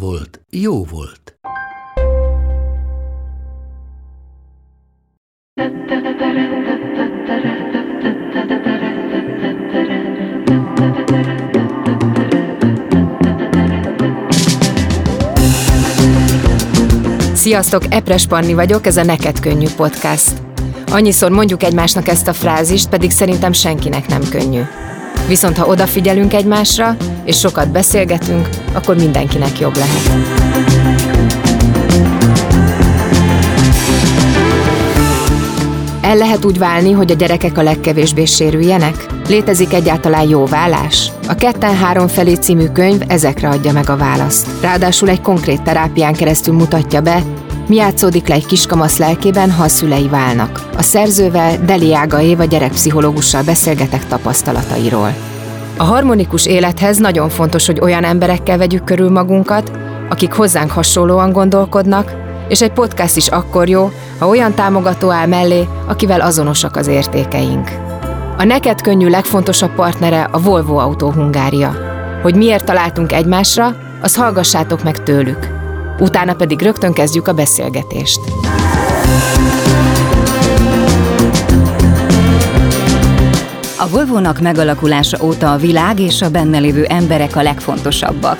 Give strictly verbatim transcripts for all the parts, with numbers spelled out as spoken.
volt, jó volt. Sziasztok, Epres Panni vagyok, ez a Neked Könnyű Podcast. Annyiszor mondjuk egymásnak ezt a frázist, pedig szerintem senkinek nem könnyű. Viszont ha odafigyelünk egymásra, és sokat beszélgetünk, akkor mindenkinek jobb lehet. El lehet úgy válni, hogy a gyerekek a legkevésbé sérüljenek? Létezik egyáltalán jó válás? A Ketten háromfelé című könyv ezekre adja meg a választ. Ráadásul egy konkrét terápián keresztül mutatja be, mi játszódik le egy kiskamasz lelkében, ha a szülei válnak. A szerzővel, Deliága Éva gyerekpszichológussal beszélgetek tapasztalatairól. A harmonikus élethez nagyon fontos, hogy olyan emberekkel vegyük körül magunkat, akik hozzánk hasonlóan gondolkodnak, és egy podcast is akkor jó, ha olyan támogató áll mellé, akivel azonosak az értékeink. A Neked Könnyű legfontosabb partnere a Volvo Autó Hungária. Hogy miért találtunk egymásra, azt hallgassátok meg tőlük. Utána pedig rögtön kezdjük a beszélgetést. A Volvónak megalakulása óta a világ és a benne lévő emberek a legfontosabbak.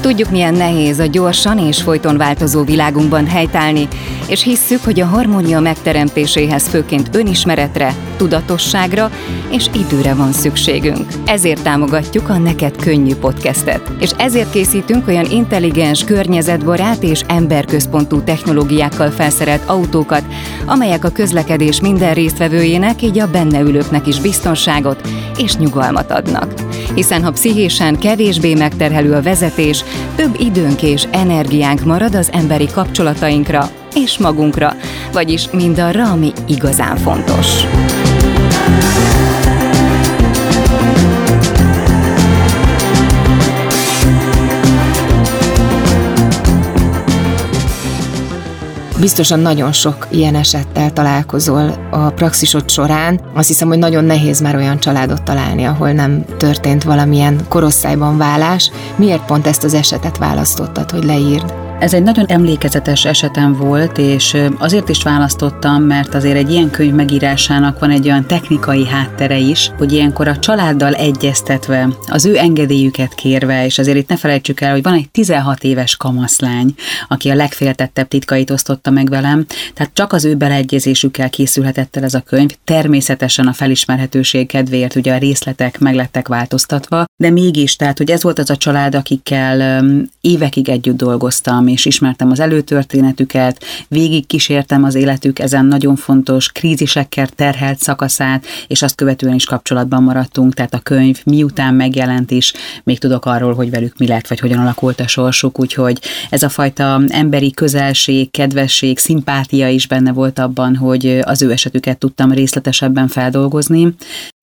Tudjuk, milyen nehéz a gyorsan és folyton változó világunkban helytállni, és hisszük, hogy a harmónia megteremtéséhez főként önismeretre, tudatosságra és időre van szükségünk. Ezért támogatjuk a Neked Könnyű Podcastet, és ezért készítünk olyan intelligens, környezetbarát és emberközpontú technológiákkal felszerelt autókat, amelyek a közlekedés minden résztvevőjének, így a benne ülőknek is biztonságot és nyugalmat adnak. Hiszen ha pszichésen kevésbé megterhelő a vezetés, több időnk és energiánk marad az emberi kapcsolatainkra és magunkra, vagyis mindarra, ami igazán fontos. Biztosan nagyon sok ilyen esettel találkozol a praxisod során. Azt hiszem, hogy nagyon nehéz már olyan családot találni, ahol nem történt valamilyen korosztályban válás. Miért pont ezt az esetet választottad, hogy leírd? Ez egy nagyon emlékezetes esetem volt, és azért is választottam, mert azért egy ilyen könyv megírásának van egy olyan technikai háttere is, hogy ilyenkor a családdal egyeztetve, az ő engedélyüket kérve, és azért itt ne felejtsük el, hogy van egy tizenhat éves kamaszlány, aki a legféltettebb titkait osztotta meg velem, tehát csak az ő beleegyezésükkel készülhetett el ez a könyv, természetesen a felismerhetőség kedvéért ugye a részletek meg lettek változtatva, de mégis, tehát hogy ez volt az a család, akikkel évekig együtt dolgoztam, és ismertem az előtörténetüket, végig kísértem az életük ezen nagyon fontos krízisekkel terhelt szakaszát, és azt követően is kapcsolatban maradtunk, tehát a könyv miután megjelent is, még tudok arról, hogy velük mi lett, vagy hogyan alakult a sorsuk, úgyhogy ez a fajta emberi közelség, kedvesség, szimpátia is benne volt abban, hogy az ő esetüket tudtam részletesebben feldolgozni,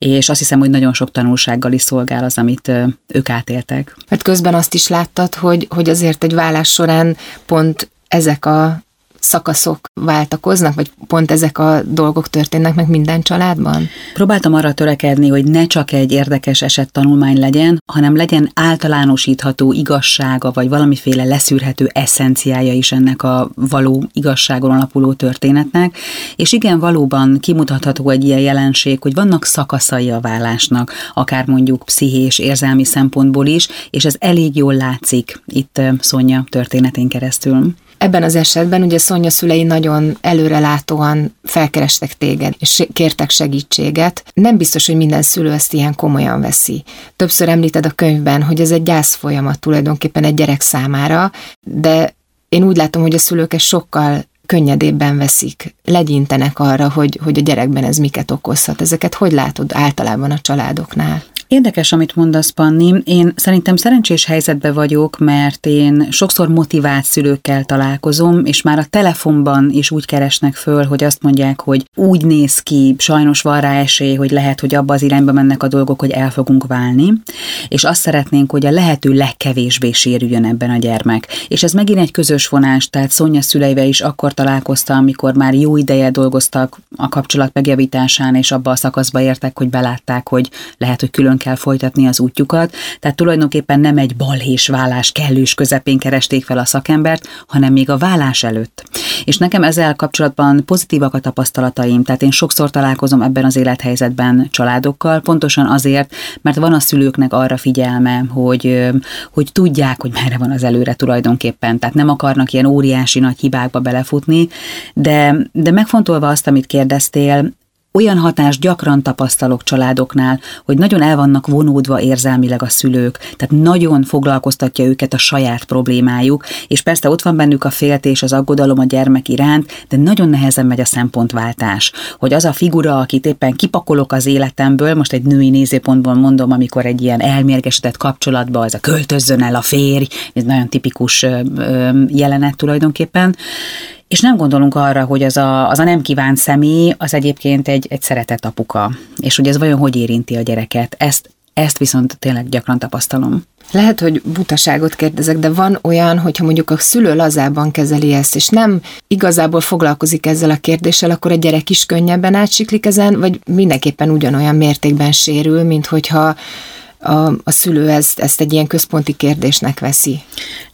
és azt hiszem, hogy nagyon sok tanulsággal is szolgál az, amit ők átéltek. Hát közben azt is láttad, hogy, hogy azért egy vállás során pont ezek a szakaszok váltakoznak, vagy pont ezek a dolgok történnek meg minden családban? Próbáltam arra törekedni, hogy ne csak egy érdekes eset tanulmány legyen, hanem legyen általánosítható igazsága, vagy valamiféle leszűrhető eszenciája is ennek a való igazságon alapuló történetnek, és igen, valóban kimutatható egy ilyen jelenség, hogy vannak szakaszai a válásnak, akár mondjuk pszichés, érzelmi szempontból is, és ez elég jól látszik itt Szonya történetén keresztül. Ebben az esetben ugye Szonya szülei nagyon előrelátóan felkerestek téged, és kértek segítséget. Nem biztos, hogy minden szülő ezt ilyen komolyan veszi. Többször említed a könyvben, hogy ez egy gyász folyamat tulajdonképpen egy gyerek számára, de én úgy látom, hogy a szülők ezt sokkal könnyedébben veszik, legyintenek arra, hogy, hogy a gyerekben ez miket okozhat. Ezeket hogy látod általában a családoknál? Érdekes, amit mondasz, Panni. Én szerintem szerencsés helyzetben vagyok, mert én sokszor motivált szülőkkel találkozom, és már a telefonban is úgy keresnek föl, hogy azt mondják, hogy úgy néz ki, sajnos van rá esély, hogy lehet, hogy abba az irányba mennek a dolgok, hogy el fogunk válni, és azt szeretnénk, hogy a lehető legkevésbé sérüljön ebben a gyermek. És ez megint egy közös vonás, tehát Szonya szüleivel is akkor találkoztam, amikor már jó ideje dolgoztak a kapcsolat megjavításán, és abba a szakaszba értek, hogy belátták, hogy lehet, hogy külön kell folytatni az útjukat, tehát tulajdonképpen nem egy balhés vállás kellős közepén keresték fel a szakembert, hanem még a vállás előtt. És nekem ezzel kapcsolatban pozitívak a tapasztalataim, tehát én sokszor találkozom ebben az élethelyzetben családokkal, pontosan azért, mert van a szülőknek arra figyelme, hogy, hogy tudják, hogy merre van az előre tulajdonképpen, tehát nem akarnak ilyen óriási nagy hibákba belefutni, de, de megfontolva azt, amit kérdeztél, olyan hatást gyakran tapasztalok családoknál, hogy nagyon el vannak vonódva érzelmileg a szülők, tehát nagyon foglalkoztatja őket a saját problémájuk, és persze ott van bennük a féltés, az aggodalom a gyermek iránt, de nagyon nehezen megy a szempontváltás, hogy az a figura, akit éppen kipakolok az életemből, most egy női nézőpontból mondom, amikor egy ilyen elmérgesedett kapcsolatban ez a költözzön el a férj, ez nagyon tipikus jelenet tulajdonképpen, és nem gondolunk arra, hogy az a, az a nem kívánt személy, az egyébként egy, egy szeretett apuka. És hogy ez vajon hogy érinti a gyereket? Ezt, ezt viszont tényleg gyakran tapasztalom. Lehet, hogy butaságot kérdezek, de van olyan, hogyha mondjuk a szülő lazában kezeli ezt, és nem igazából foglalkozik ezzel a kérdéssel, akkor a gyerek is könnyebben átsiklik ezen, vagy mindenképpen ugyanolyan mértékben sérül, mint hogyha A, a szülő ezt, ezt egy ilyen központi kérdésnek veszi.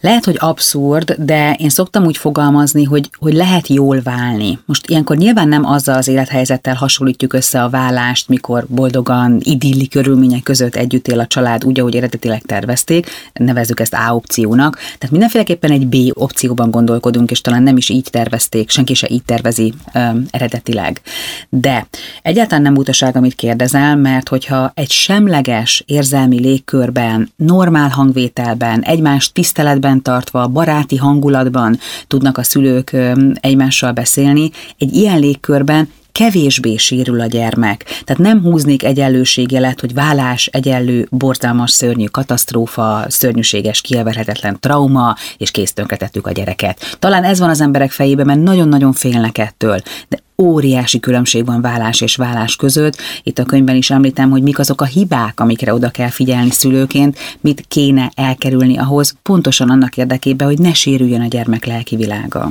Lehet, hogy abszurd, de én szoktam úgy fogalmazni, hogy, hogy lehet jól válni. Most ilyenkor nyilván nem azzal az élethelyzettel hasonlítjuk össze a válást, mikor boldogan, idilli körülmények között együtt él a család, úgy, ahogy eredetileg tervezték, nevezzük ezt A opciónak. Tehát mindenféleképpen egy B opcióban gondolkodunk, és talán nem is így tervezték, senki se így tervezi um, eredetileg. De egyáltalán nem butaság, amit kérdezel, mert hogyha egy semleges érzelmi légkörben, normál hangvételben, egymást tiszteletben tartva, baráti hangulatban tudnak a szülők egymással beszélni, egy ilyen légkörben kevésbé sérül a gyermek. Tehát nem húznék egyenlőségjelet, hogy válás egyenlő, borzalmas, szörnyű katasztrófa, szörnyűséges, kielverhetetlen trauma, és kész, tönkretettük a gyereket. Talán ez van az emberek fejében, mert nagyon-nagyon félnek ettől, de óriási különbség van válás és válás között. Itt a könyvben is említem, hogy mik azok a hibák, amikre oda kell figyelni szülőként, mit kéne elkerülni ahhoz, pontosan annak érdekében, hogy ne sérüljön a gyermek lelki világa.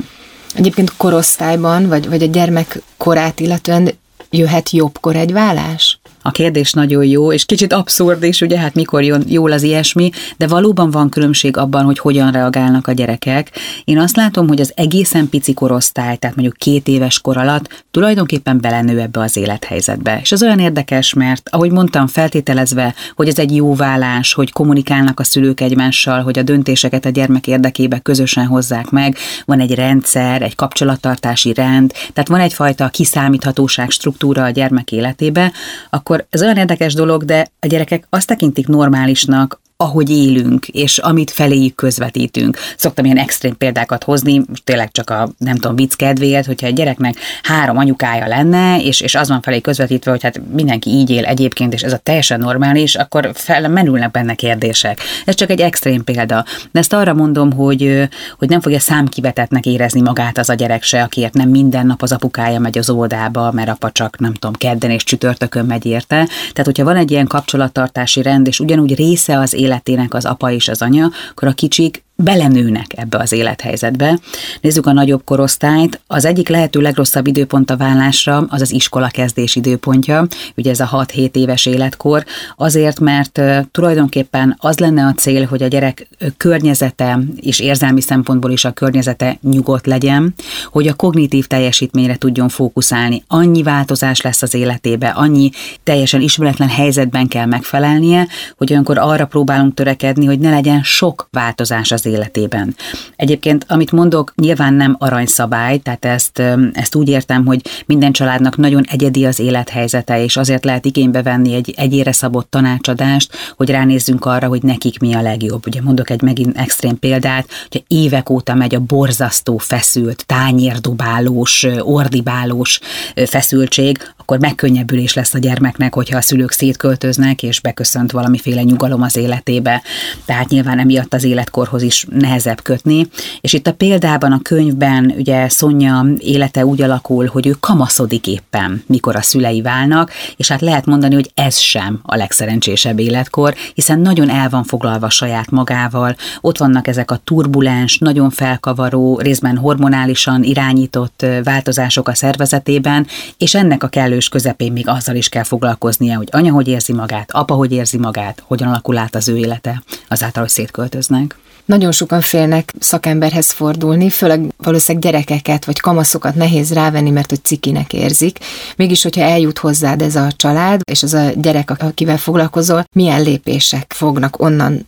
Egyébként korosztályban, vagy, vagy a gyermek korát illetően jöhet jobbkor egy válás? A kérdés nagyon jó, és kicsit abszurd is, ugye, hát mikor jön jól az ilyesmi, de valóban van különbség abban, hogy hogyan reagálnak a gyerekek. Én azt látom, hogy az egészen pici korosztály, tehát mondjuk két éves kor alatt tulajdonképpen belenő ebbe az élethelyzetbe. És az olyan érdekes, mert ahogy mondtam, feltételezve, hogy ez egy jó válás, hogy kommunikálnak a szülők egymással, hogy a döntéseket a gyermek érdekébe közösen hozzák meg, van egy rendszer, egy kapcsolattartási rend, tehát van egyfajta kiszámíthatóság, struktúra a gyermek életébe, akkor ez olyan érdekes dolog, de a gyerekek azt tekintik normálisnak, ahogy élünk, és amit feléjük közvetítünk. Szoktam ilyen extrém példákat hozni, most tényleg csak a, nem tudom, vicc kedvéért, hogyha egy gyereknek három anyukája lenne, és, és az van felé közvetítve, hogy hát mindenki így él egyébként, és ez a teljesen normális, akkor felmerülnek benne kérdések. Ez csak egy extrém példa. De ezt arra mondom, hogy, hogy nem fogja számkivetetnek érezni magát az a gyerek se, akiért nem minden nap az apukája megy az óvodába, mert apa csak, nem tudom, kedden és csütörtökön megy érte. Tehát, hogyha van egy ilyen kapcsolattartási rend, és ugyanúgy része az életének az apa és az anya, akkor a kicsik belenőnek ebbe az élethelyzetbe. Nézzük a nagyobb korosztályt. Az egyik lehető legrosszabb időpont a válásra az az iskola kezdés időpontja, ugye ez a hat-hét éves életkor, azért, mert tulajdonképpen az lenne a cél, hogy a gyerek környezete és érzelmi szempontból is a környezete nyugodt legyen, hogy a kognitív teljesítményre tudjon fókuszálni. Annyi változás lesz az életébe, annyi teljesen ismeretlen helyzetben kell megfelelnie, hogy olyankor arra próbálunk törekedni, hogy ne legyen sok változás az életében. Egyébként, amit mondok, nyilván nem aranyszabály, tehát ezt, ezt úgy értem, hogy minden családnak nagyon egyedi az élethelyzete, és azért lehet igénybe venni egy egyére szabott tanácsadást, hogy ránézzünk arra, hogy nekik mi a legjobb. Ugye mondok egy megint extrém példát, hogy évek óta megy a borzasztó feszült, tányérdobálós, ordibálós feszültség, akkor megkönnyebbülés lesz a gyermeknek, hogyha a szülők szétköltöznek, és beköszönt valamiféle nyugalom az életébe. Tehát nyilván emiatt az életkorhoz is nehezebb kötni. És itt a példában, a könyvben ugye Szonya élete úgy alakul, hogy ő kamaszodik éppen, mikor a szülei válnak, és hát lehet mondani, hogy ez sem a legszerencsésebb életkor, hiszen nagyon el van foglalva saját magával, ott vannak ezek a turbulens, nagyon felkavaró, részben hormonálisan irányított változások a szervezetében, és ennek a kellős közepén még azzal is kell foglalkoznia, hogy anya hogy érzi magát, apa hogy érzi magát, hogyan alakul át az ő élete, azáltal, hogy szétköltöznek. Nagyon sokan félnek szakemberhez fordulni, főleg valószínűleg gyerekeket vagy kamaszokat nehéz rávenni, mert hogy cikinek érzik. Mégis, hogyha eljut hozzád ez a család, és az a gyerek, akivel foglalkozol, milyen lépések fognak onnan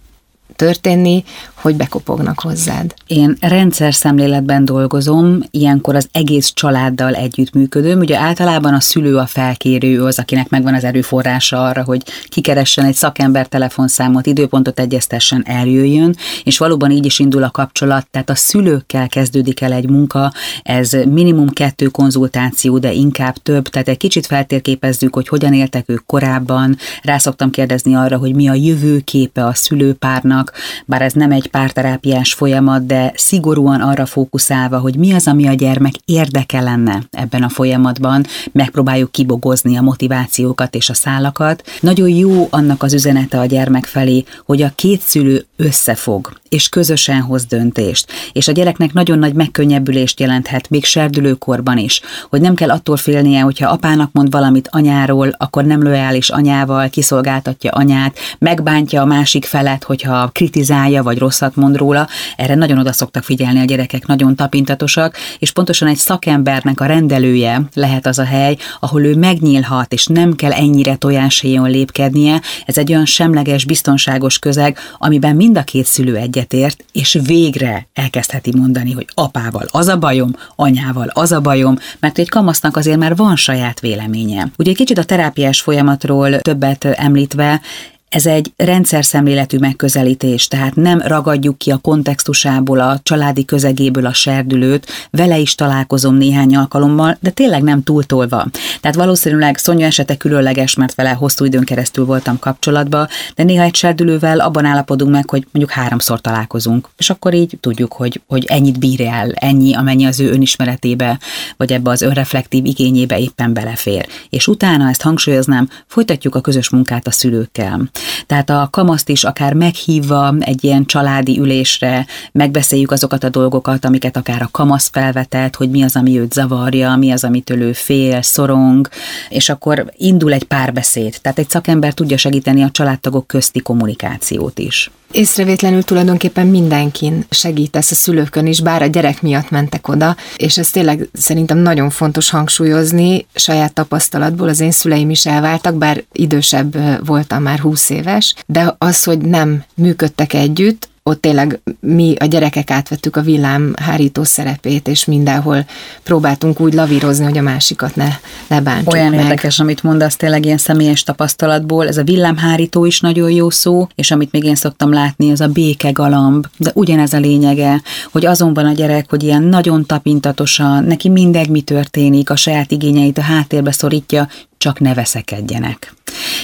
történni, hogy bekopognak hozzád? Én rendszer szemléletben dolgozom, ilyenkor az egész családdal együttműködöm. Ugye általában a szülő a felkérő, az, akinek megvan az erőforrása arra, hogy kikeressen egy szakember telefonszámot, időpontot egyeztessen, eljöjjön, és valóban így is indul a kapcsolat, tehát a szülőkkel kezdődik el egy munka, ez minimum kettő konzultáció, de inkább több, tehát egy kicsit feltérképezzük, hogy hogyan éltek ők korábban, rá szoktam kérdezni arra, hogy mi a jövőképe a szülőpárnak, bár ez nem egy párterápiás folyamat, de szigorúan arra fókuszálva, hogy mi az, ami a gyermek érdeke lenne ebben a folyamatban, megpróbáljuk kibogozni a motivációkat és a szálakat. Nagyon jó annak az üzenete a gyermek felé, hogy a két szülő összefog, és közösen hoz döntést. És a gyereknek nagyon nagy megkönnyebbülést jelenthet, még serdülőkorban is, hogy nem kell attól félnie, hogyha apának mond valamit anyáról, akkor nem lojális anyával, kiszolgáltatja anyát, megbántja a másik felet, hogyha kritizálja, vagy rosszat mond róla. Erre nagyon oda szoktak figyelni a gyerekek, nagyon tapintatosak, és pontosan egy szakembernek a rendelője lehet az a hely, ahol ő megnyílhat, és nem kell ennyire tojáshéjon lépkednie. Ez egy olyan semleges, biztonságos közeg, amiben mind a két szülő egyet ért, és végre elkezdheti mondani, hogy apával az a bajom, anyával az a bajom, mert egy kamasznak azért már van saját véleménye. Ugye egy kicsit a terápiás folyamatról többet említve, ez egy rendszer szemléletű megközelítés, tehát nem ragadjuk ki a kontextusából, a családi közegéből a serdülőt, vele is találkozom néhány alkalommal, de tényleg nem túltolva. Tehát valószínűleg Szonya esete különleges, mert vele hosszú időn keresztül voltam kapcsolatban, de néha egy serdülővel abban állapodunk meg, hogy mondjuk háromszor találkozunk, és akkor így tudjuk, hogy, hogy ennyit bír el, ennyi, amennyi az ő önismeretébe, vagy ebbe az önreflektív igényébe éppen belefér. És utána, ezt hangsúlyoznám, folytatjuk a közös munkát a szülőkkel. Tehát a kamaszt is akár meghívva egy ilyen családi ülésre, megbeszéljük azokat a dolgokat, amiket akár a kamasz felvetett, hogy mi az, ami őt zavarja, mi az, amitől ő fél, szorong, és akkor indul egy párbeszéd. Tehát egy szakember tudja segíteni a családtagok közti kommunikációt is. Észrevétlenül tulajdonképpen mindenkin segítesz, a szülőkön is, bár a gyerek miatt mentek oda, és ez tényleg szerintem nagyon fontos hangsúlyozni saját tapasztalatból. Az én szüleim is elváltak, bár idősebb voltam, már húsz éves, de az, hogy nem működtek együtt, ott tényleg mi a gyerekek átvettük a villámhárító szerepét, és mindenhol próbáltunk úgy lavírozni, hogy a másikat ne, ne bántsuk meg. Olyan érdekes, amit mondasz, tényleg ilyen személyes tapasztalatból, ez a villámhárító is nagyon jó szó, és amit még én szoktam látni, az a békegalamb, de ugyanez a lényege, hogy azon van a gyerek, hogy ilyen nagyon tapintatosan, neki mindegy, mi történik, a saját igényeit a háttérbe szorítja, csak ne veszekedjenek.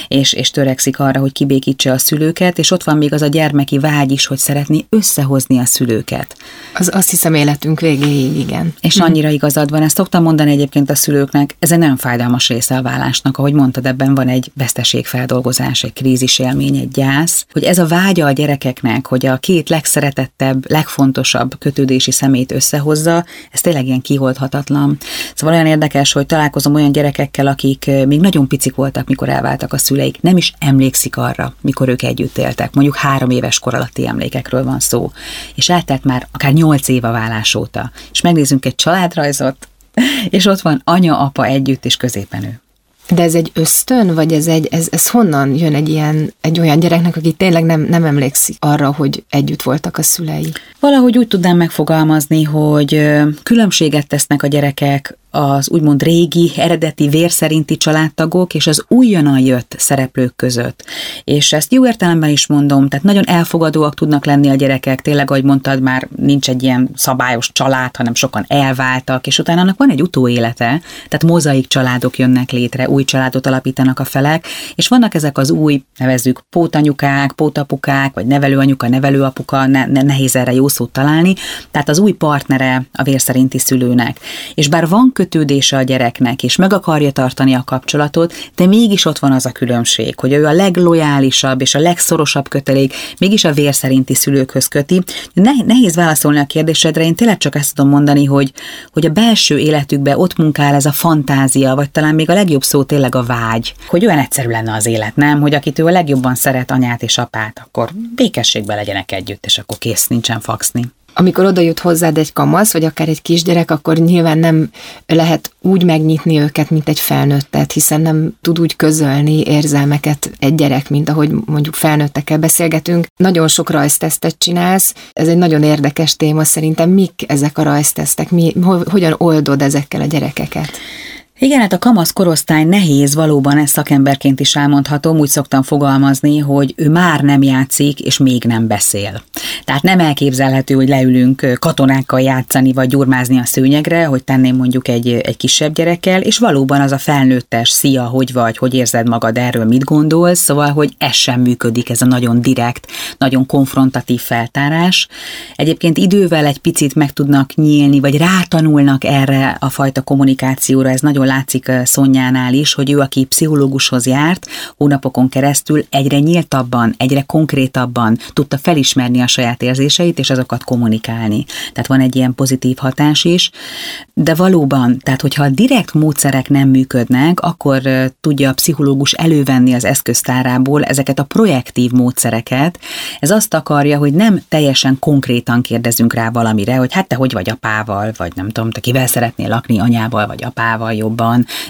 És, és törekszik arra, hogy kibékítse a szülőket, és ott van még az a gyermeki vágy is, hogy szeretné összehozni a szülőket. Az, azt hiszem, életünk végéig, igen. És annyira igazad van, ezt szoktam mondani egyébként a szülőknek, ez egy nagyon fájdalmas része a válásnak, ahogy mondtad, ebben van egy veszteségfeldolgozás, egy krízisélmény, egy gyász, hogy ez a vágya a gyerekeknek, hogy a két legszeretettebb, legfontosabb kötődési szemét összehozza, ez tényleg ilyen kiholdhatatlan. Szóval olyan érdekes, hogy találkozom olyan gyerekekkel, akik még nagyon picik voltak, mikor elváltak a szüleik, nem is emlékszik arra, mikor ők együtt éltek. Mondjuk három éves kor alatti emlékekről van szó. És eltelt már akár nyolc év a válás óta. És megnézzünk egy családrajzot, és ott van anya, apa együtt, és középen ő. De ez egy ösztön, vagy ez, egy, ez, ez honnan jön egy, ilyen, egy olyan gyereknek, aki tényleg nem, nem emlékszik arra, hogy együtt voltak a szülei? Valahogy úgy tudnám megfogalmazni, hogy különbséget tesznek a gyerekek az úgymond régi, eredeti, vérszerinti családtagok és az újonnan jött szereplők között. És ezt jó értelemben is mondom, tehát nagyon elfogadóak tudnak lenni a gyerekek, tényleg, ahogy mondtad, már nincs egy ilyen szabályos család, hanem sokan elváltak, és utána annak van egy utóélete, tehát mozaik családok jönnek létre, új családot alapítanak a felek, és vannak ezek az új, nevezzük pótanyukák, pótapukák, vagy nevelőanyuka, nevelőapuka, ne, ne, nehéz erre jó szót találni, tehát az új partnere a vérszerinti szülőnek. És bár van kötődése a gyereknek, és meg akarja tartani a kapcsolatot, de mégis ott van az a különbség, hogy ő a leglojálisabb és a legszorosabb kötelék mégis a vérszerinti szülőkhöz köti. Nehéz válaszolni a kérdésedre, én tényleg csak ezt tudom mondani, hogy, hogy a belső életükben ott munkál ez a fantázia, vagy talán még a legjobb szó tényleg a vágy, hogy olyan egyszerű lenne az élet, nem? Hogy akit ő a legjobban szeret, anyát és apát, akkor békességben legyenek együtt, és akkor kész, nincsen fakszni. Amikor oda jut hozzád egy kamasz, vagy akár egy kisgyerek, akkor nyilván nem lehet úgy megnyitni őket, mint egy felnőttet, hiszen nem tud úgy közölni érzelmeket egy gyerek, mint ahogy mondjuk felnőttekkel beszélgetünk. Nagyon sok rajztesztet csinálsz, ez egy nagyon érdekes téma szerintem. Mik ezek a rajztesztek? Mi, hogyan oldod ezekkel a gyerekeket? Igen, hát a kamasz korosztály nehéz, valóban ezt szakemberként is elmondhatom, úgy szoktam fogalmazni, hogy ő már nem játszik, és még nem beszél. Tehát nem elképzelhető, hogy leülünk katonákkal játszani, vagy gyurmázni a szőnyegre, hogy tenném mondjuk egy, egy kisebb gyerekkel, és valóban az a felnőttes, szia, hogy vagy, hogy érzed magad, erről mit gondolsz, szóval, hogy ez sem működik, ez a nagyon direkt, nagyon konfrontatív feltárás. Egyébként idővel egy picit meg tudnak nyílni, vagy rátanulnak erre a fajta kommunikációra, ez nagyon látszik Szonyánál is, hogy ő, aki pszichológushoz járt, hónapokon keresztül egyre nyíltabban, egyre konkrétabban tudta felismerni a saját érzéseit, és azokat kommunikálni. Tehát van egy ilyen pozitív hatás is, de valóban, tehát hogyha a direkt módszerek nem működnek, akkor tudja a pszichológus elővenni az eszköztárából ezeket a projektív módszereket. Ez azt akarja, hogy nem teljesen konkrétan kérdezünk rá valamire, hogy hát te hogy vagy apával, vagy nem tudom, te kivel szeretnél lakni, anyával vagy apával jobban,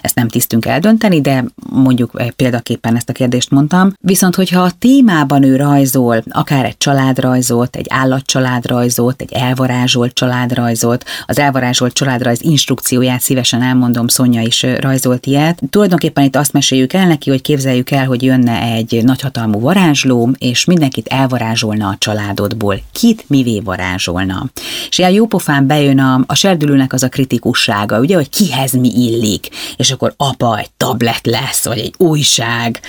ezt nem tisztünk eldönteni, de mondjuk példaképpen ezt a kérdést mondtam. Viszont, hogyha a témában ő rajzol, akár egy családrajzot, egy állatcsaládrajzot, egy elvarázsolt családrajzot, az elvarázsolt családrajz instrukcióját szívesen elmondom, Szonya is rajzolt ilyet. Tulajdonképpen itt azt meséljük el neki, hogy képzeljük el, hogy jönne egy nagyhatalmú varázsló, és mindenkit elvarázsolna a családodból. Kit mivé varázsolna? És ilyen jópofán bejön a, a serdülőnek az a kritikussága, ugye, hogy kihez mi ír. Illik, és akkor apa egy tablet lesz, vagy egy újság,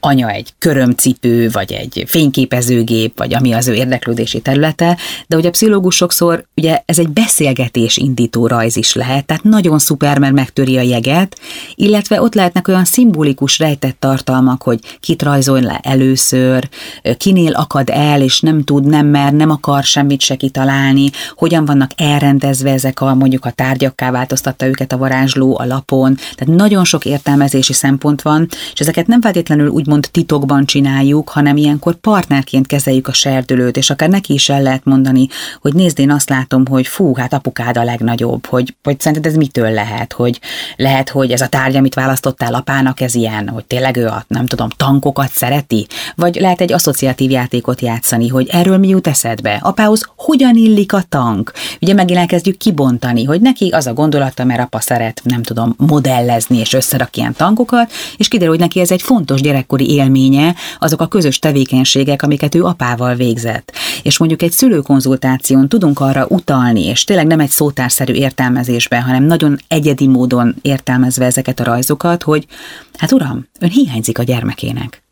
anya egy körömcipő, vagy egy fényképezőgép, vagy ami az ő érdeklődési területe, de ugye a pszichológus sokszor, ugye ez egy beszélgetés indító rajz is lehet, tehát nagyon szuper, mert megtöri a jeget, illetve ott lehetnek olyan szimbolikus rejtett tartalmak, hogy kit rajzol le először, kinél akad el, és nem tud, nem mer, nem akar semmit se kitalálni, hogyan vannak elrendezve ezek a, mondjuk a tárgyakká változtatta őket a varázsló, a lapon, tehát nagyon sok értelmezési szempont van, és ezeket nem feltétlenül úgymond titokban csináljuk, hanem ilyenkor partnerként kezeljük a serdülőt, és akár neki is el lehet mondani, hogy nézd, én azt látom, hogy fú, hát apukád a legnagyobb, hogy, hogy szerinted ez mitől lehet, hogy lehet, hogy ez a tárgy, amit választottál apának, ez ilyen, hogy tényleg ő a, nem tudom, tankokat szereti, vagy lehet egy asszociatív játékot játszani, hogy erről mi jut eszedbe, apához hogyan illik a tank, ugye megint elkezdjük kibontani, hogy neki az a gondolata, mert apa szeret, nem tudom, modellezni és összerak ilyen tankokat, és kiderül, hogy neki ez egy fontos gyerekkori élménye, azok a közös tevékenységek, amiket ő apával végzett. És mondjuk egy szülőkonzultáción tudunk arra utalni, és tényleg nem egy szótárszerű értelmezésben, hanem nagyon egyedi módon értelmezve ezeket a rajzokat, hogy hát uram, ön hiányzik a gyermekének.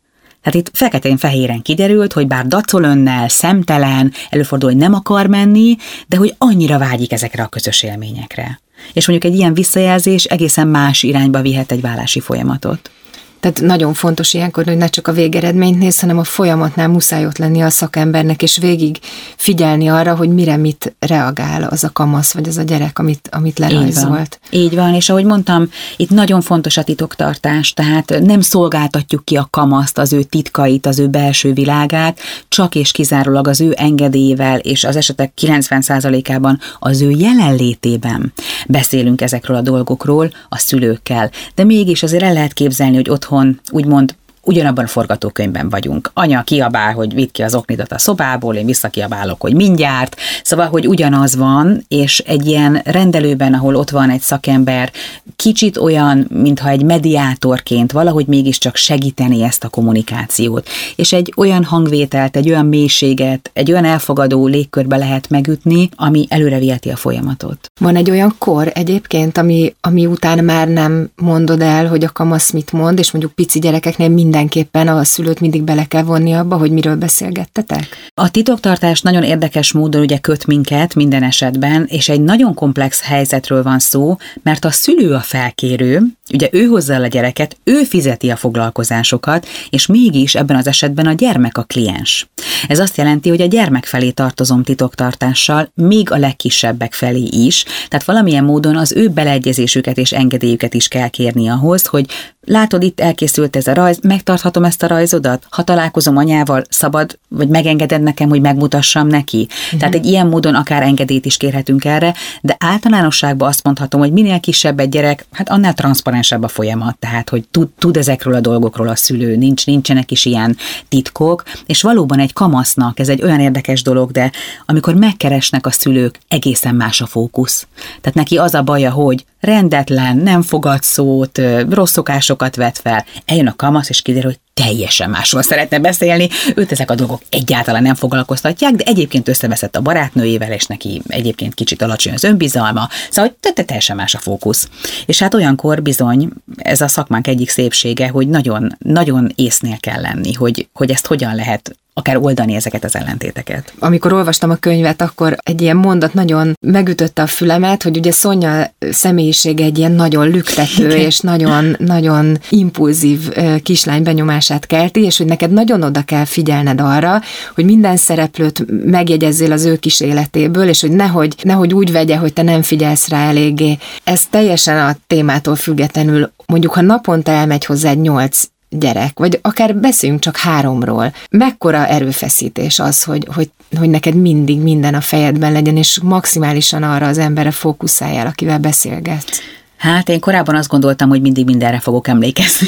Hát itt feketén-fehéren kiderült, hogy bár dacol önnel, szemtelen, előfordul, hogy nem akar menni, de hogy annyira vágyik ezekre a közös élményekre. És mondjuk egy ilyen visszajelzés egészen más irányba vihet egy válási folyamatot. Tehát nagyon fontos ilyenkor, hogy ne csak a végeredményt néz, hanem a folyamatnál muszáj ott lenni a szakembernek, és végig figyelni arra, hogy mire mit reagál az a kamasz, vagy az a gyerek, amit, amit lerajzolt. Így van. Így van, és ahogy mondtam, itt nagyon fontos a titoktartás, tehát nem szolgáltatjuk ki a kamaszt, az ő titkait, az ő belső világát, csak és kizárólag az ő engedélyével, és az esetek kilencven százalékában az ő jelenlétében beszélünk ezekről a dolgokról a szülőkkel. De mégis azért el lehet képzelni, hogy otthon úgymond ugyanabban a forgatókönyvben vagyunk. Anya kiabál, hogy vidd ki az oknidat a szobából, én visszakiabálok, hogy mindjárt. Szóval, hogy ugyanaz van, és egy ilyen rendelőben, ahol ott van egy szakember, kicsit olyan, mintha egy mediátorként valahogy mégiscsak segíteni ezt a kommunikációt. És egy olyan hangvételt, egy olyan mélységet, egy olyan elfogadó légkörbe lehet megütni, ami előre viheti a folyamatot. Van egy olyan kor egyébként, ami, ami után már nem mondod el, hogy a kamasz mit mond, és mondjuk pici gyerekeknél mindenképpen a szülőt mindig bele kell vonni abba, hogy miről beszélgettetek? A titoktartás nagyon érdekes módon ugye köt minket minden esetben, és egy nagyon komplex helyzetről van szó, mert a szülő a felkérő, ugye ő hozza el a gyereket, ő fizeti a foglalkozásokat, és mégis ebben az esetben a gyermek a kliens. Ez azt jelenti, hogy a gyermek felé tartozom titoktartással, még a legkisebbek felé is, tehát valamilyen módon az ő beleegyezésüket és engedélyüket is kell kérni ahhoz, hogy látod, itt elkészült ez a rajz, megtarthatom ezt a rajzodat? Ha találkozom anyával, szabad, vagy megengeded nekem, hogy megmutassam neki? Uh-huh. Tehát egy ilyen módon akár engedélyt is kérhetünk erre, de általánosságban azt mondhatom, hogy minél kisebb egy gyerek, hát annál transzparensebb a folyamat, tehát hogy tud, tud ezekről a dolgokról a szülő, nincs, nincsenek is ilyen titkok, és valóban egy kamasznak, ez egy olyan érdekes dolog, de amikor megkeresnek a szülők, egészen más a fókusz. Tehát neki az a baja, hogy rendetlen, nem fogad szót, rossz szokásokat vet fel. Eljön a kamasz, és kiderül, hogy teljesen másról szeretne beszélni. Őt ezek a dolgok egyáltalán nem foglalkoztatják, de egyébként összeveszett a barátnőjével, és neki egyébként kicsit alacsony az önbizalma. Szóval hogy teljesen más a fókusz. És hát olyankor bizony ez a szakmánk egyik szépsége, hogy nagyon, nagyon észnél kell lenni, hogy, hogy ezt hogyan lehet akár oldani ezeket az ellentéteket. Amikor olvastam a könyvet, akkor egy ilyen mondat nagyon megütötte a fülemet, hogy ugye Szonya személyisége egy ilyen nagyon lüktető és nagyon, nagyon impulzív kislány benyomását kelti, és hogy neked nagyon oda kell figyelned arra, hogy minden szereplőt megjegyezzél az ő kis életéből, és hogy nehogy, nehogy úgy vegye, hogy te nem figyelsz rá eléggé. Ez teljesen a témától függetlenül, mondjuk ha naponta elmegy hozzád nyolc gyerek, vagy akár beszéljünk csak háromról. Mekkora erőfeszítés az, hogy, hogy, hogy neked mindig minden a fejedben legyen, és maximálisan arra az emberre fókuszáljál, akivel beszélgetsz? Hát én korábban azt gondoltam, hogy mindig mindenre fogok emlékezni.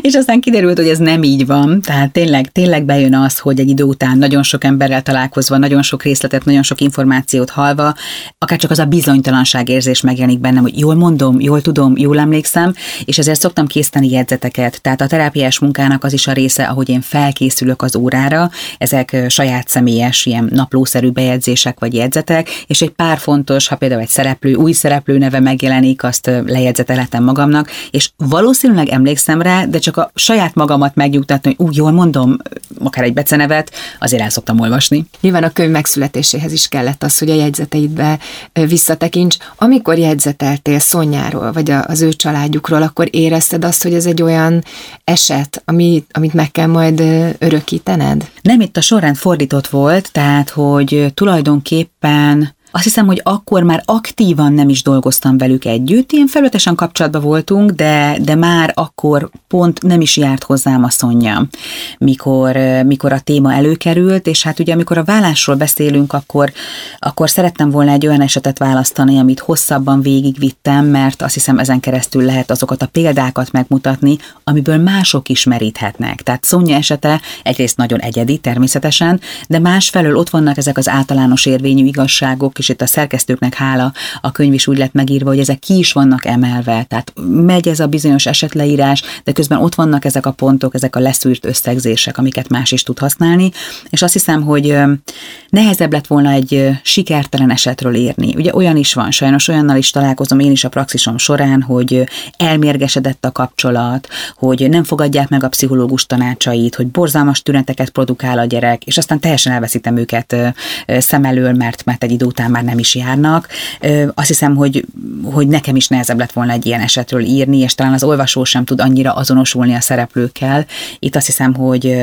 És aztán kiderült, hogy ez nem így van, tehát tényleg, tényleg bejön az, hogy egy idő után nagyon sok emberrel találkozva, nagyon sok részletet, nagyon sok információt hallva, akár csak az a bizonytalanság érzés megjelenik bennem, hogy jól mondom, jól tudom, jól emlékszem, és ezért szoktam készíteni jegyzeteket. Tehát a terápiás munkának az is a része, ahogy én felkészülök az órára, ezek saját személyes, ilyen naplószerű bejegyzések vagy jegyzetek, és egy pár fontos, ha például egy szereplő, új szereplő neve megjelenik, azt lejegyzetelhetem magamnak, és valószínűleg emlékszem rá, de csak a saját magamat megnyugtatni, hogy úgy jól mondom, akár egy becenevet, azért el szoktam olvasni. Nyilván a könyv megszületéséhez is kellett az, hogy a jegyzeteidbe visszatekints. Amikor jegyzeteltél Szonyáról, vagy az ő családjukról, akkor érezted azt, hogy ez egy olyan eset, ami, amit meg kell majd örökítened? Nem, itt a sorrend fordított volt, tehát, hogy tulajdonképpen azt hiszem, hogy akkor már aktívan nem is dolgoztam velük együtt, ilyen felületesen kapcsolatban voltunk, de, de már akkor pont nem is járt hozzám a Szonya, mikor, mikor a téma előkerült, és hát ugye amikor a vállásról beszélünk, akkor, akkor szerettem volna egy olyan esetet választani, amit hosszabban végigvittem, mert azt hiszem ezen keresztül lehet azokat a példákat megmutatni, amiből mások is meríthetnek. Tehát Szonya esete egyrészt nagyon egyedi természetesen, de másfelől ott vannak ezek az általános érvényű igazságok, és itt a szerkesztőknek hála, a könyv is úgy lett megírva, hogy ezek ki is vannak emelve, tehát megy ez a bizonyos esetleírás, de közben ott vannak ezek a pontok, ezek a leszűrt összegzések, amiket más is tud használni, és azt hiszem, hogy nehezebb lett volna egy sikertelen esetről írni. Ugye olyan is van, sajnos olyannal is találkozom én is a praxisom során, hogy elmérgesedett a kapcsolat, hogy nem fogadják meg a pszichológus tanácsait, hogy borzalmas tüneteket produkál a gyerek, és aztán teljesen elveszítem őket szem elől, mert mert egy idő után már nem is járnak. Azt hiszem, hogy, hogy nekem is nehezebb lett volna egy ilyen esetről írni, és talán az olvasó sem tud annyira azonosulni a szereplőkkel. Itt azt hiszem, hogy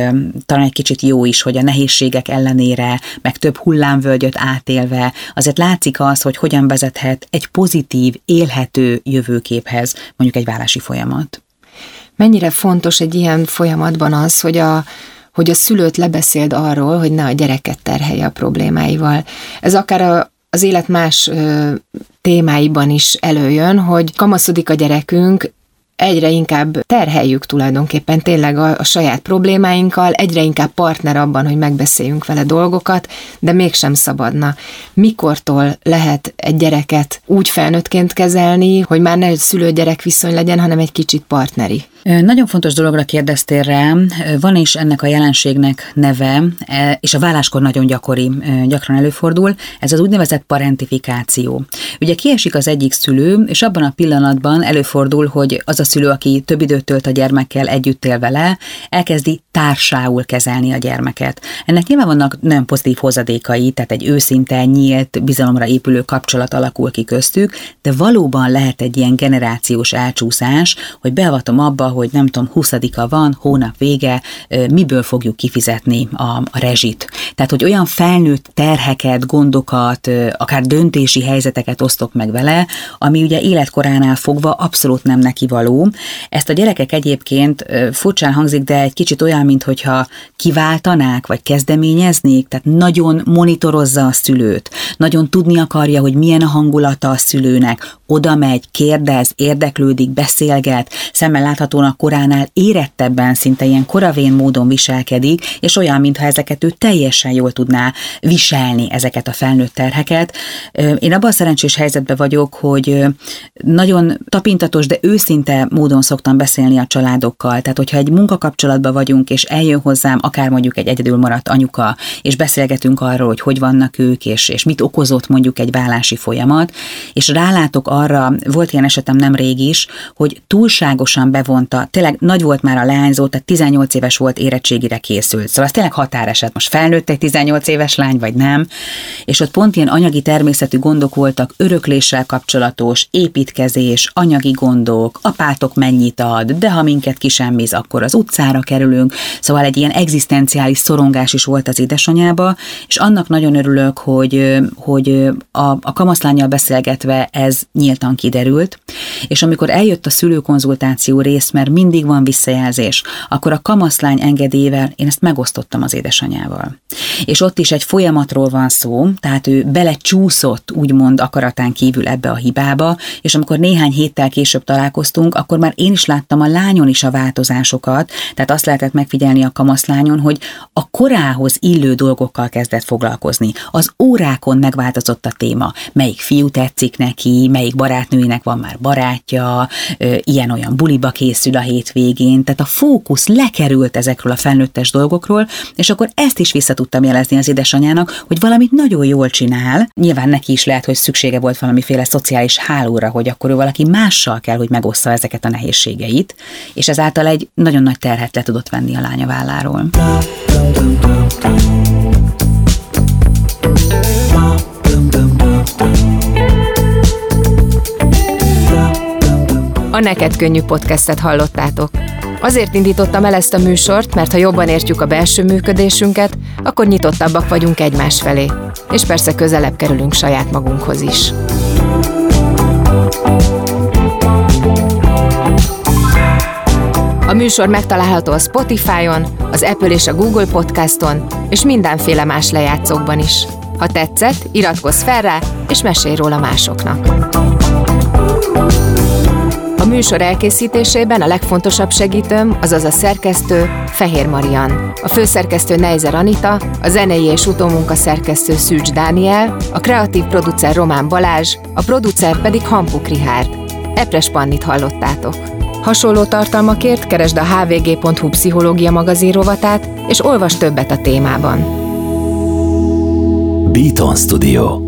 talán egy kicsit jó is, hogy a nehézségek ellenére, meg több hullámvölgyöt átélve, azért látszik az, hogy hogyan vezethet egy pozitív, élhető jövőképhez mondjuk egy válási folyamat. Mennyire fontos egy ilyen folyamatban az, hogy a hogy a szülőt lebeszéld arról, hogy ne a gyereket terhelje a problémáival. Ez akár a, az élet más ö, témáiban is előjön, hogy kamaszodik a gyerekünk, egyre inkább terheljük tulajdonképpen tényleg a, a saját problémáinkkal, egyre inkább partner abban, hogy megbeszéljünk vele dolgokat, de mégsem szabadna. Mikortól lehet egy gyereket úgy felnőttként kezelni, hogy már ne szülő-gyerek viszony legyen, hanem egy kicsit partneri? Nagyon fontos dologra kérdeztél rám, van is ennek a jelenségnek neve, és a váláskor nagyon gyakori, gyakran előfordul, ez az úgynevezett parentifikáció. Ugye kiesik az egyik szülő, és abban a pillanatban előfordul, hogy az a szülő, aki több időt tölt a gyermekkel, együtt él vele, elkezdi társául kezelni a gyermeket. Ennek nyilván vannak nagyon pozitív hozadékai, tehát egy őszinte, nyílt, bizalomra épülő kapcsolat alakul ki köztük, de valóban lehet egy ilyen generációs elcsúszás, hogy beavatom abba, hogy nem tudom, huszadika van, hónap vége, miből fogjuk kifizetni a, a rezsit. Tehát, hogy olyan felnőtt terheket, gondokat, akár döntési helyzeteket osztok meg vele, ami ugye életkoránál fogva abszolút nem neki való. Ezt a gyerekek egyébként furcsán hangzik, de egy kicsit olyan, minthogyha kiváltanák, vagy kezdeményeznék, tehát nagyon monitorozza a szülőt, nagyon tudni akarja, hogy milyen a hangulata a szülőnek, oda megy, kérdez, érdeklődik, beszélget, szemmel láthatóan a koránál érettebben, szinte ilyen koravén módon viselkedik, és olyan, mintha ezeket ő teljesen jól tudná viselni, ezeket a felnőtt terheket. Én abban a szerencsés helyzetben vagyok, hogy nagyon tapintatos, de őszinte módon szoktam beszélni a családokkal. Tehát, hogyha egy munkakapcsolatban vagyunk, és eljön hozzám, akár mondjuk egy egyedül maradt anyuka, és beszélgetünk arról, hogy hogy vannak ők, és, és mit okozott mondjuk egy válási folyamat, és rálátok arra, volt ilyen esetem nemrég is, hogy túlságosan bevonta, tényleg nagy volt már a leányzó, tehát tizennyolc éves volt, érettségire készült. Szóval az tényleg határeset, most felnőtt egy tizennyolc éves lány, vagy nem. És ott pont ilyen anyagi természetű gondok voltak, örökléssel kapcsolatos, építkezés, anyagi gondok, apátok mennyit ad, de ha minket kisemmiz, akkor az utcára kerülünk. Szóval egy ilyen egzisztenciális szorongás is volt az édesanyába, és annak nagyon örülök, hogy, hogy a, a kamaszlánnyal beszélgetve ez nyíltan kiderült, és amikor eljött a szülőkonzultáció rész, mert mindig van visszajelzés, akkor a kamaszlány engedélyével én ezt megosztottam az édesanyával. És ott is egy folyamatról van szó, tehát ő belecsúszott, úgymond akaratán kívül ebbe a hibába, és amikor néhány héttel később találkoztunk, akkor már én is láttam a lányon is a változásokat, tehát azt lehetett megfigyelni a kamaszlányon, hogy a korához illő dolgokkal kezdett foglalkozni. Az órákon megváltozott a téma, melyik fiú tetszik neki, melyik barátnőinek van már barátja, ilyen-olyan buliba készül a hétvégén, tehát a fókusz lekerült ezekről a felnőttes dolgokról, és akkor ezt is vissza tudtam jelezni az édesanyának, hogy valamit nagyon jól csinál. Nyilván neki is lehet, hogy szüksége volt valamiféle szociális hálóra, hogy akkor ő valaki mással kell, hogy megossza ezeket a nehézségeit, és ezáltal egy nagyon nagy terhet le tudott venni a lánya válláról. A Neked Könnyű podcastet hallottátok. Azért indítottam el ezt a műsort, mert ha jobban értjük a belső működésünket, akkor nyitottabbak vagyunk egymás felé, és persze közelebb kerülünk saját magunkhoz is. A műsor megtalálható a Spotify-on, az Apple és a Google Podcaston, és mindenféle más lejátszókban is. Ha tetszett, iratkozz fel rá, és mesélj róla másoknak. A műsor elkészítésében a legfontosabb segítőm, azaz a szerkesztő, Fehér Marian, a főszerkesztő Nejzer Anita, a zenei és utómunka szerkesztő Szűcs Dániel, a kreatív producer Román Balázs, a producer pedig Hampuk Richárd. Epres Pannit hallottátok. Hasonló tartalmakért keresd a há vé gé pont hú pszichológia magazin rovatát, és olvasd többet a témában. Béton Studio.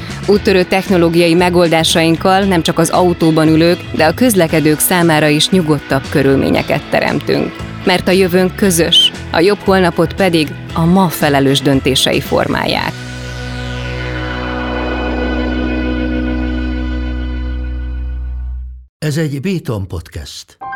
Úttörő technológiai megoldásainkkal nem csak az autóban ülők, de a közlekedők számára is nyugodtabb körülményeket teremtünk. Mert a jövőnk közös, a jobb holnapot pedig a ma felelős döntései formálják. Ez egy Béton Podcast.